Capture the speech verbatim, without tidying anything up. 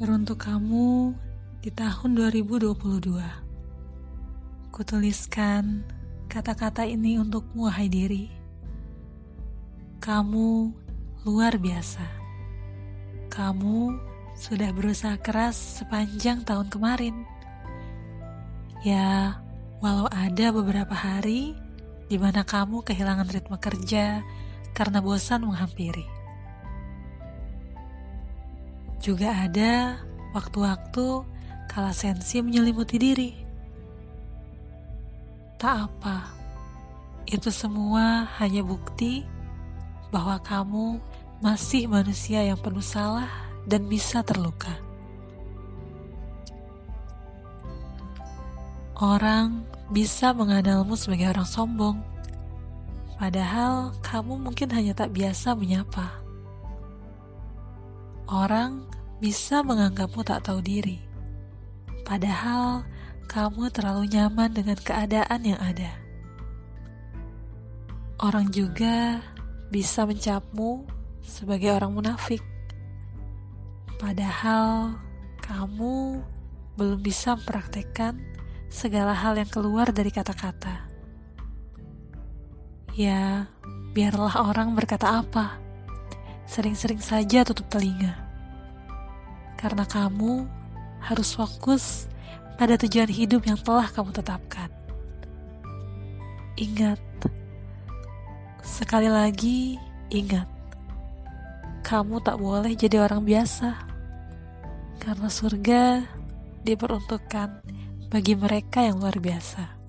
Teruntuk kamu di tahun dua ribu dua puluh dua. Kutuliskan kata-kata ini untukmu, hai diri. Kamu luar biasa. Kamu sudah berusaha keras sepanjang tahun kemarin. Ya, walau ada beberapa hari di mana kamu kehilangan ritme kerja karena bosan menghampiri. Juga ada waktu-waktu kala sensi menyelimuti diri. Tak apa, itu semua hanya bukti bahwa kamu masih manusia yang penuh salah dan bisa terluka. Orang bisa mengandalmu sebagai orang sombong, padahal kamu mungkin hanya tak biasa menyapa. Orang bisa menganggapmu tak tahu diri, padahal kamu terlalu nyaman dengan keadaan yang ada. Orang juga bisa mencapmu sebagai orang munafik, padahal kamu belum bisa mempraktekkan segala hal yang keluar dari kata-kata. Ya, biarlah orang berkata apa, sering-sering saja tutup telinga, karena kamu harus fokus pada tujuan hidup yang telah kamu tetapkan. Ingat, sekali lagi ingat, kamu tak boleh jadi orang biasa, karena surga diperuntukkan bagi mereka yang luar biasa.